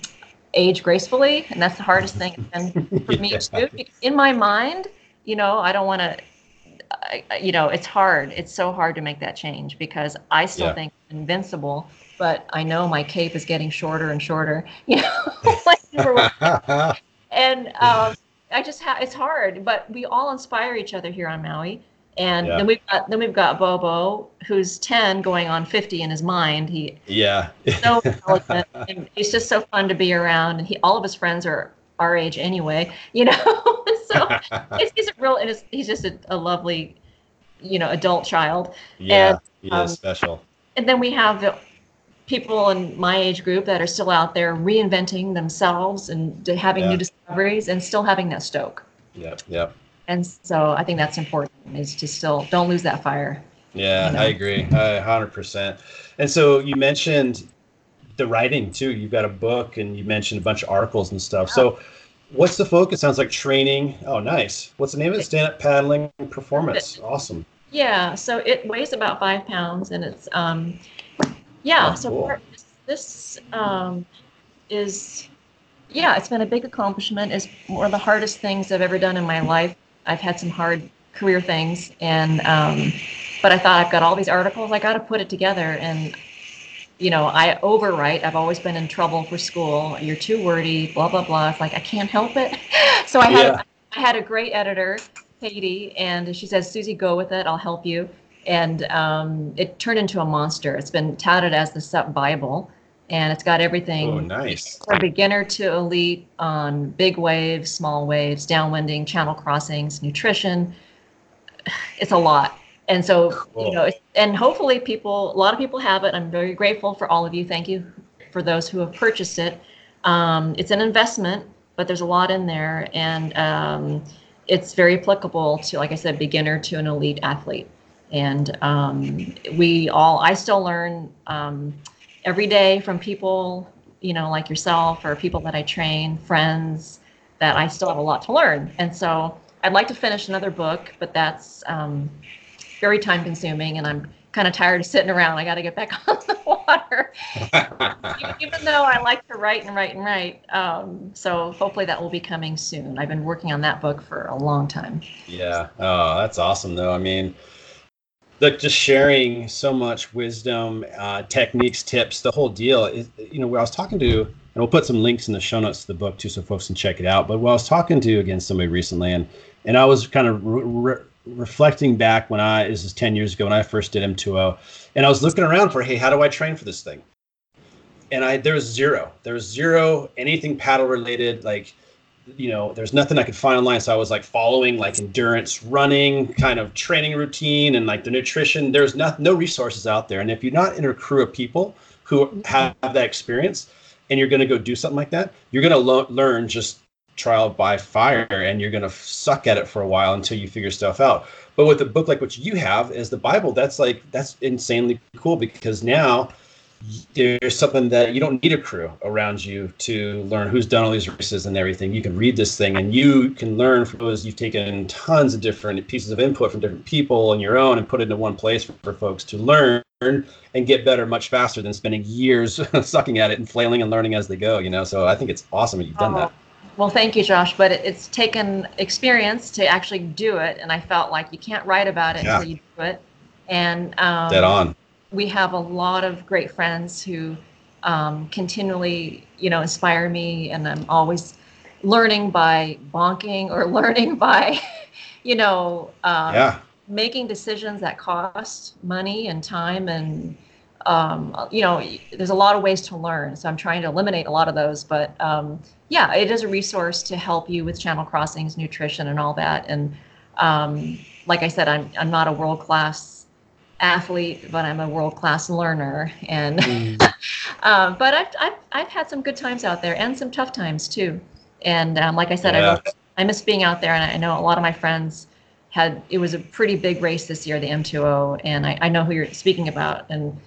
age gracefully. And that's the hardest thing. And for me too, in my mind, you know, I don't want to, you know, it's hard. It's so hard to make that change because I still think I'm invincible, but I know my cape is getting shorter and shorter, you know, and I just it's hard, but we all inspire each other here on Maui. And then we've got Bobo, who's 10 going on 50 in his mind. So intelligent, and it's just so fun to be around. And all of his friends are our age anyway, you know. So he's just a lovely, you know, adult child. Yeah, he is special. And then we have the people in my age group that are still out there reinventing themselves and having new discoveries and still having that stoke. Yeah. And so I think that's important, is to still don't lose that fire. Yeah, you know? I agree. 100%. And so you mentioned the writing too. You've got a book and you mentioned a bunch of articles and stuff. Yeah. So what's the focus? Sounds like training. Oh, nice. What's the name of it? Stand Up Paddling Performance. Awesome. Yeah. So it weighs about 5 pounds, and it's, so cool. It's been a big accomplishment. It's one of the hardest things I've ever done in my life. I've had some hard career things, and but I thought, I've got all these articles, I got to put it together. And you know, I overwrite. I've always been in trouble for school. You're too wordy, blah blah blah. It's like I can't help it. So I had a great editor, Katie, and she says, Susie, go with it. I'll help you. And it turned into a monster. It's been touted as the SUP Bible. And it's got everything. Oh, nice. From beginner to elite on big waves, small waves, downwinding, channel crossings, nutrition. It's a lot. And so, cool. You know, and hopefully a lot of people have it. I'm very grateful for all of you. Thank you for those who have purchased it. It's an investment, but there's a lot in there. And it's very applicable to, like I said, beginner to an elite athlete. And I still learn every day from people, you know, like yourself or people that I train, friends, that I still have a lot to learn. And so I'd like to finish another book, but that's very time consuming, and I'm kind of tired of sitting around. I got to get back on the water, even though I like to write and write and write. So hopefully that will be coming soon. I've been working on that book for a long time. Yeah. Oh, that's awesome though. I mean, look, just sharing so much wisdom, techniques, tips, the whole deal. You know, where I was talking to, and we'll put some links in the show notes to the book too, so folks can check it out. But I was talking to, again, somebody recently, and I was kind of reflecting back when this is 10 years ago when I first did M2O, and I was looking around for, hey, how do I train for this thing? And there was zero anything paddle related, like you know, there's nothing I could find online. So I was like following like endurance running kind of training routine and like the nutrition. There's no resources out there. And if you're not in a crew of people who have that experience and you're going to go do something like that, you're going to learn just trial by fire, and you're going to suck at it for a while until you figure stuff out. But with a book like what you have as the Bible, that's insanely cool, because now there's something that you don't need a crew around you to learn who's done all these races and everything. You can read this thing and you can learn from those. You've taken tons of different pieces of input from different people and your own and put it into one place for folks to learn and get better much faster than spending years sucking at it and flailing and learning as they go, you know? So I think it's awesome that you've done that. Well, thank you, Josh. But it's taken experience to actually do it. And I felt like you can't write about it until you do it. And dead on. We have a lot of great friends who continually, you know, inspire me, and I'm always learning by bonking or learning by, you know, making decisions that cost money and time, and you know, there's a lot of ways to learn. So I'm trying to eliminate a lot of those, but yeah, it is a resource to help you with channel crossings, nutrition, and all that. And like I said, I'm not a world-class athlete, but I'm a world-class learner, and but I've had some good times out there and some tough times too. And like I said, I miss being out there, and I know a lot of my friends it was a pretty big race this year, the M2O, and I know who you're speaking about. And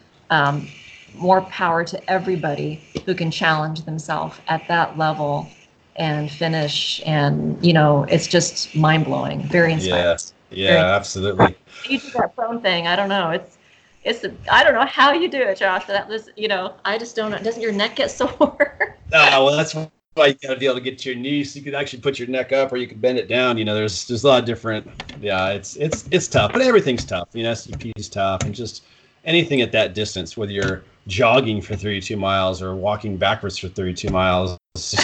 more power to everybody who can challenge themselves at that level and finish. And you know, it's just mind-blowing, very inspiring. Yeah, absolutely. You do that phone thing. I don't know. I don't know how you do it, Josh. That was, you know, I just don't know. Doesn't your neck get sore? Well, that's why you gotta be able to get to your knees. So you can actually put your neck up, or you can bend it down. You know, there's a lot of different. Yeah, it's tough, but everything's tough. You know, SCP is tough, and just anything at that distance, whether you're jogging for 32 miles or walking backwards for 32 miles.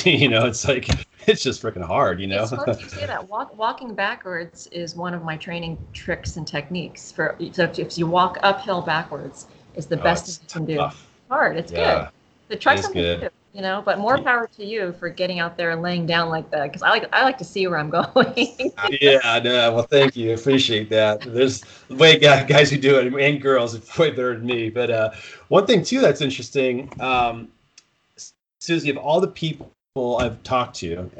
You know, it's like, it's just freaking hard, you know. It's funny you say that. Walking backwards is one of my training tricks and techniques. So if you walk uphill backwards, it's the best thing you can do. Hard. It's good. So try something new, you know. But more power to you for getting out there and laying down like that, because I like to see where I'm going. Well, thank you. Appreciate that. There's the way guys who do it, and girls, it's way better than me. But one thing too that's interesting. Susie, of all the people I've talked to,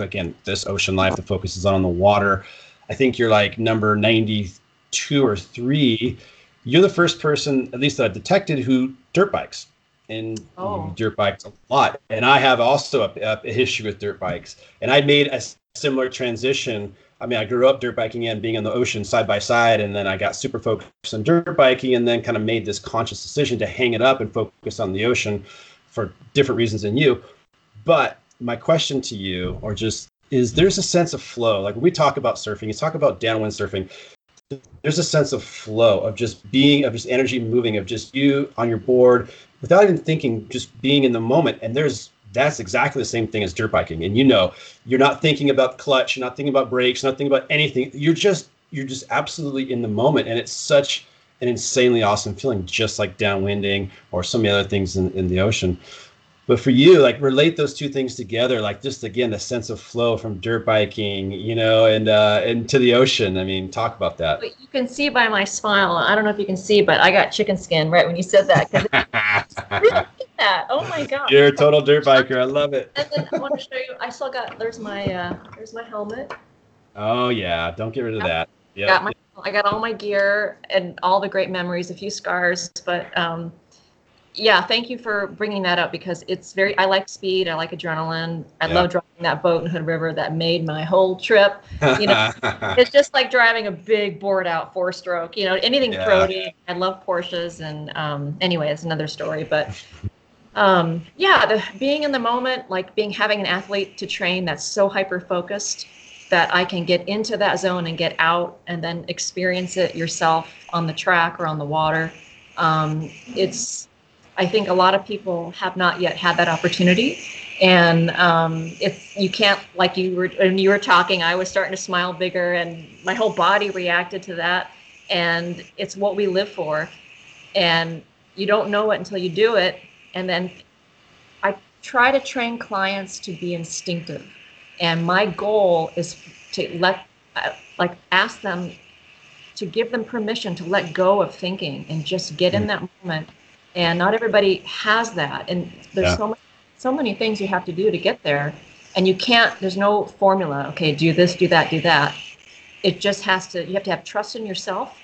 again, This Ocean Life, the focus is on the water. I think you're like number 92 or 3. You're the first person, at least that I've detected, who dirt bikes. And dirt bikes a lot. And I have also a history with dirt bikes. And I made a similar transition. I mean, I grew up dirt biking and being in the ocean side by side, and then I got super focused on dirt biking, and then kind of made this conscious decision to hang it up and focus on the ocean, for different reasons than you. But my question to you, is there's a sense of flow? Like when we talk about surfing, you talk about downwind surfing, there's a sense of flow, of just being, of just energy moving, of just you on your board, without even thinking, just being in the moment. And that's exactly the same thing as dirt biking. And you know, you're not thinking about clutch, you're not thinking about brakes, not thinking about anything. You're just absolutely in the moment. And it's such an insanely awesome feeling, just like downwinding or some of the other things in the ocean. But for you, like relate those two things together, like just again, the sense of flow from dirt biking, you know, and to the ocean. I mean, talk about that. But you can see by my smile, I don't know if you can see, but I got chicken skin right when you said that. Really did that. Oh my God. You're a total dirt biker. I love it. And then I want to show you, I still got, there's my helmet. Oh yeah. Don't get rid of that. Yep. I got all my gear and all the great memories, a few scars, but thank you for bringing that up, because it's I like speed. I like adrenaline. I love driving that boat in Hood River that made my whole trip. You know, it's just like driving a big board out 4-stroke, you know, anything throaty. I love Porsches. And anyway, it's another story, but being in the moment, like having an athlete to train that's so hyper-focused that I can get into that zone and get out and then experience it yourself on the track or on the water. I think a lot of people have not yet had that opportunity. And if you can't, like you were talking, I was starting to smile bigger and my whole body reacted to that. And it's what we live for. And you don't know it until you do it. And then I try to train clients to be instinctive. And my goal is to ask them, to give them permission to let go of thinking and just get in that moment. And not everybody has that. And there's so many things you have to do to get there. And you can't, there's no formula. Okay, do this, do that, do that. It just you have to have trust in yourself,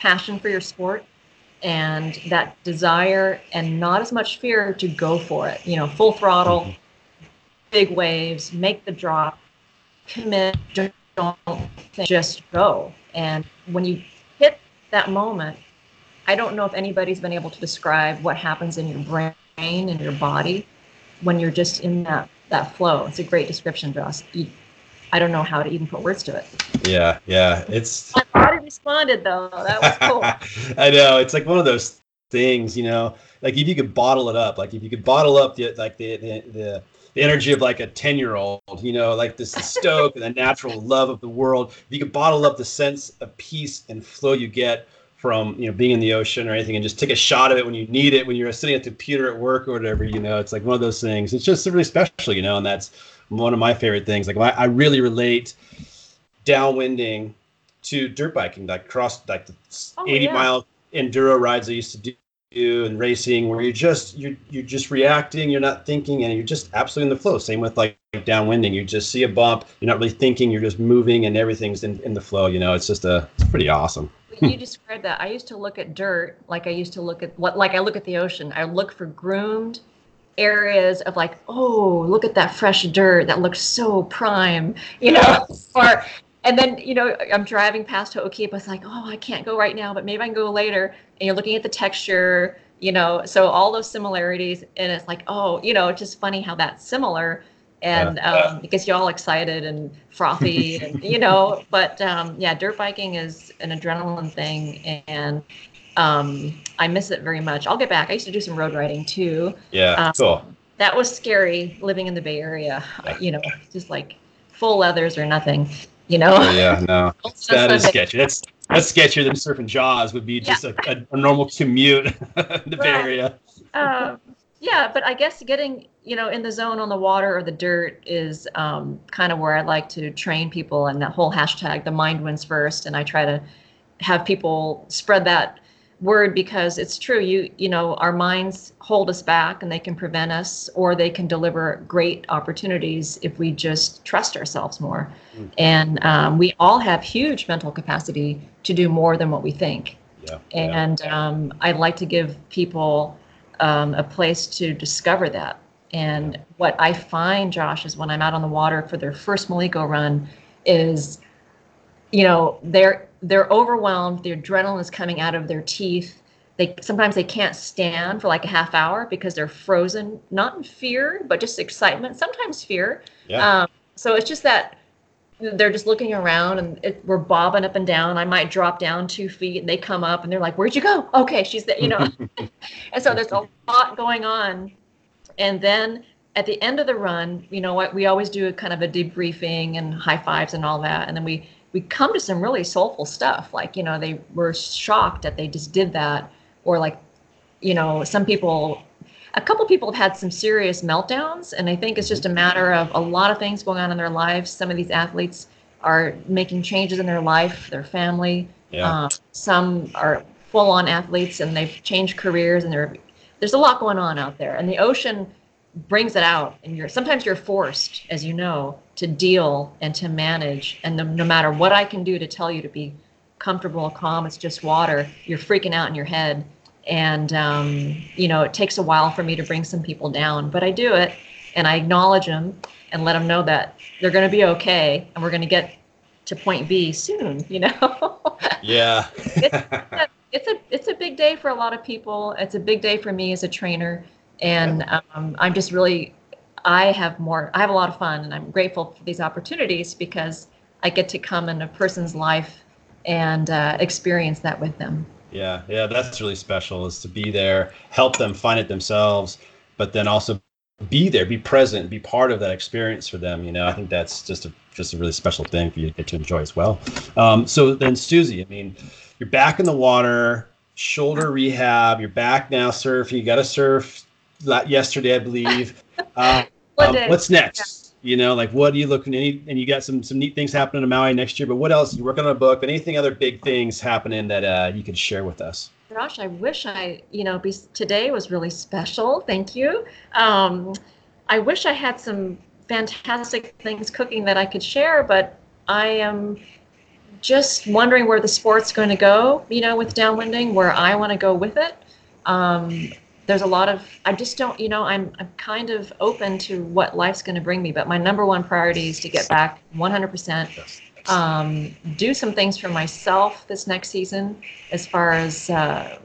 passion for your sport, and that desire and not as much fear to go for it. You know, full throttle, big waves, make the drop, commit, don't think, just go. And when you hit that moment, I don't know if anybody's been able to describe what happens in your brain and your body when you're just in that flow. It's a great description, Josh. I don't know how to even put words to it. Yeah. My body responded, though. That was cool. I know. It's like one of those things, you know, like if you could bottle it up, the energy of like a 10-year-old, you know, like this stoke and the natural love of the world. If you could bottle up the sense of peace and flow you get from, you know, being in the ocean or anything, and just take a shot of it when you need it, when you're sitting at the computer at work or whatever, you know, it's like one of those things. It's just really special, you know, and that's one of my favorite things. Like I really relate downwinding to dirt biking, like the 80-mile enduro rides I used to do and racing, where you're just reacting, you're not thinking, and you're just absolutely in the flow. Same with like downwinding, you just see a bump, you're not really thinking, you're just moving, and everything's in the flow. You know, it's just it's pretty awesome. You described that. I used to look at dirt like I used to look at I look at the ocean. I look for groomed areas of like, oh, look at that fresh dirt that looks so prime, you know. Or, and then, you know, I'm driving past Ho'okipa. It's like, oh, I can't go right now, but maybe I can go later. And you're looking at the texture, you know, so all those similarities. And it's like, oh, you know, it's just funny how that's similar. And it gets you all excited and frothy, and, you know. But dirt biking is an adrenaline thing, and I miss it very much. I'll get back. I used to do some road riding too. Yeah, cool. That was scary living in the Bay Area. You know, just like full leathers or nothing. You know. Oh, yeah, no, that is sketchy. That's sketchier than surfing Jaws would be. Just a normal commute in the Bay Area. Yeah, but I guess getting, you know, in the zone on the water or the dirt is kind of where I like to train people, and that whole hashtag, the mind wins first. And I try to have people spread that word, because it's true. You know, our minds hold us back, and they can prevent us, or they can deliver great opportunities if we just trust ourselves more. Mm-hmm. And we all have huge mental capacity to do more than what we think. Yeah. And I'd like to give people a place to discover that. And what I find, Josh, is when I'm out on the water for their first Maliko run is, you know, they're overwhelmed. The adrenaline is coming out of their teeth. Sometimes they can't stand for like a half hour because they're frozen, not in fear, but just excitement, sometimes fear. Yeah. So it's just that they're just looking around, and we're bobbing up and down. I might drop down 2 feet, and they come up and they're like, where'd you go? Okay, she's there, you know. And so there's a lot going on. And then at the end of the run, you know what, we always do a kind of a debriefing and high fives and all that. And then we come to some really soulful stuff. Like, you know, they were shocked that they just did that. Or like, you know, a couple people have had some serious meltdowns. And I think it's just a matter of a lot of things going on in their lives. Some of these athletes are making changes in their life, their family. Yeah. Some are full on athletes, and they've changed careers, and there's a lot going on out there, and the ocean brings it out. And sometimes you're forced, as you know, to deal and to manage. And no matter what I can do to tell you to be comfortable, calm, it's just water, you're freaking out in your head. And, you know, it takes a while for me to bring some people down, but I do it, and I acknowledge them and let them know that they're going to be okay. And we're going to get to point B soon, you know? Yeah. It's a big day for a lot of people. It's a big day for me as a trainer, and I'm just really, I have a lot of fun, and I'm grateful for these opportunities because I get to come in a person's life and experience that with them. Yeah, that's really special, is to be there, help them find it themselves, but then also be there, be present, be part of that experience for them. You know, I think that's just a really special thing for you to get to enjoy as well. So then, Susie, I mean, you're back in the water, shoulder rehab, you're back now surfing. You got to surf yesterday, I believe. What's next? You know, like, what are you looking at? And you got some neat things happening in Maui next year, but what else? You working on a book, but anything other big things happening that you could share with us? Gosh, I wish today was really special. Thank you. I wish I had some fantastic things cooking that I could share, but I am just wondering where the sport's going to go, with downwinding, where I want to go with it. There's a lot of, I just don't, I'm kind of open to what life's going to bring me, but my number one priority is to get back 100%, do some things for myself this next season, as far as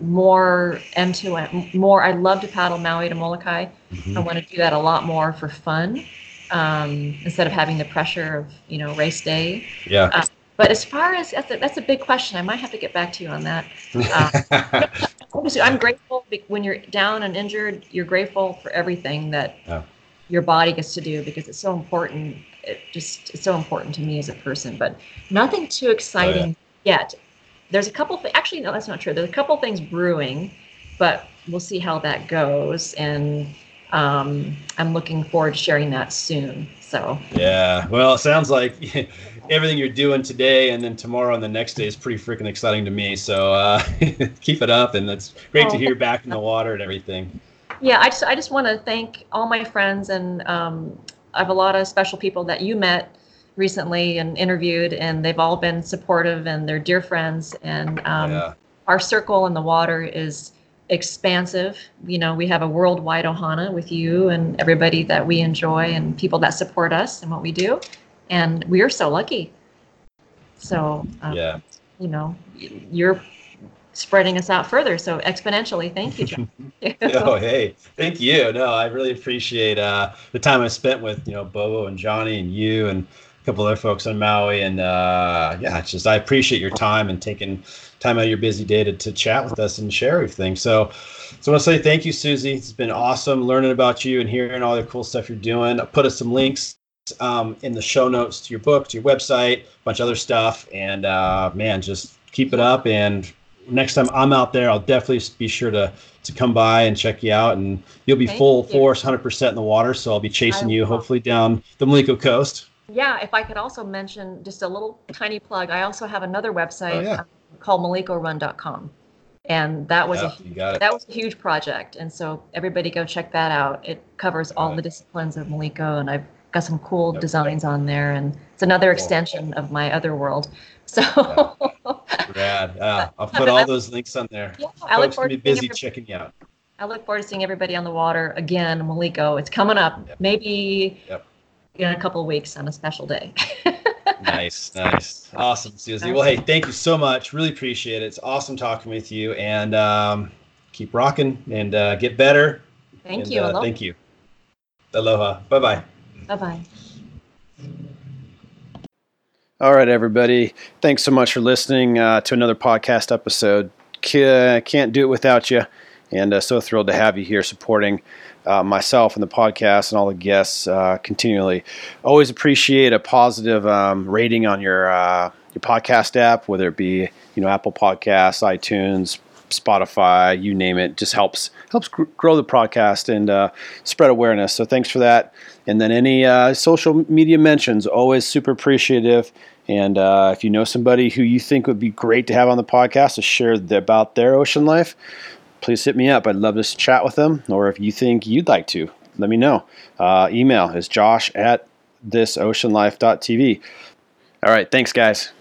more M2O, more, I love to paddle Maui to Molokai. Mm-hmm. I want to do that a lot more for fun, instead of having the pressure of, race day. Yeah. But as far as, that's a big question. I might have to get back to you on that. I'm grateful when you're down and injured, you're grateful for everything that your body gets to do, because it's so important. It's so important to me as a person, but nothing too exciting yet. There's a couple things, actually, no, that's not true. There's a couple things brewing, but we'll see how that goes. And I'm looking forward to sharing that soon. So, yeah, well, it sounds like everything you're doing today and then tomorrow and the next day is pretty freaking exciting to me. So keep it up, and it's great to hear back in the water and everything. Yeah, I just want to thank all my friends, and I have a lot of special people that you met recently and interviewed, and they've all been supportive and they're dear friends. And our circle in the water is expansive. We have a worldwide ohana with you and everybody that we enjoy and people that support us and what we do. And we are so lucky. So, you're spreading us out further. So exponentially, thank you, John. Oh, hey, thank you. No, I really appreciate the time I spent with, Bobo and Johnny and you and a couple other folks on Maui. And it's just, I appreciate your time and taking time out of your busy day to chat with us and share everything. So I want to say thank you, Susie. It's been awesome learning about you and hearing all the cool stuff you're doing. Put us some links in the show notes to your book, to your website, a bunch of other stuff. And just keep it up. And next time I'm out there, I'll definitely be sure to come by and check you out. And you'll be full force, 100% in the water. So I'll be chasing you, hopefully, down the Maliko Coast. Yeah, if I could also mention just a little tiny plug, I also have another website called malikorun.com. And that was a huge project. And so everybody go check that out. It covers all the disciplines of Maliko, and I've got some cool designs on there, and it's another extension of my other world. So rad. I'll put all those links on there. Yeah, I look forward to busy checking you out. I look forward to seeing everybody on the water again, Maliko. It's coming up, maybe in a couple of weeks on a special day. Nice. Awesome, Susie. Well, hey, thank you so much. Really appreciate it. It's awesome talking with you, and keep rocking and get better. Thank you. Aloha. Thank you. Aloha. Bye-bye. Bye-bye. All right, everybody. Thanks so much for listening to another podcast episode. Can't do it without you. And so thrilled to have you here supporting myself and the podcast and all the guests continually. Always appreciate a positive rating on your podcast app, whether it be Apple Podcasts, iTunes, Spotify, you name it. Just helps grow the podcast and spread awareness. So thanks for that. And then any social media mentions, always super appreciative. And if you know somebody who you think would be great to have on the podcast to share about their ocean life, please hit me up. I'd love to chat with them. Or if you think you'd like to, let me know. Email is josh@thisoceanlife.tv. All right. Thanks, guys.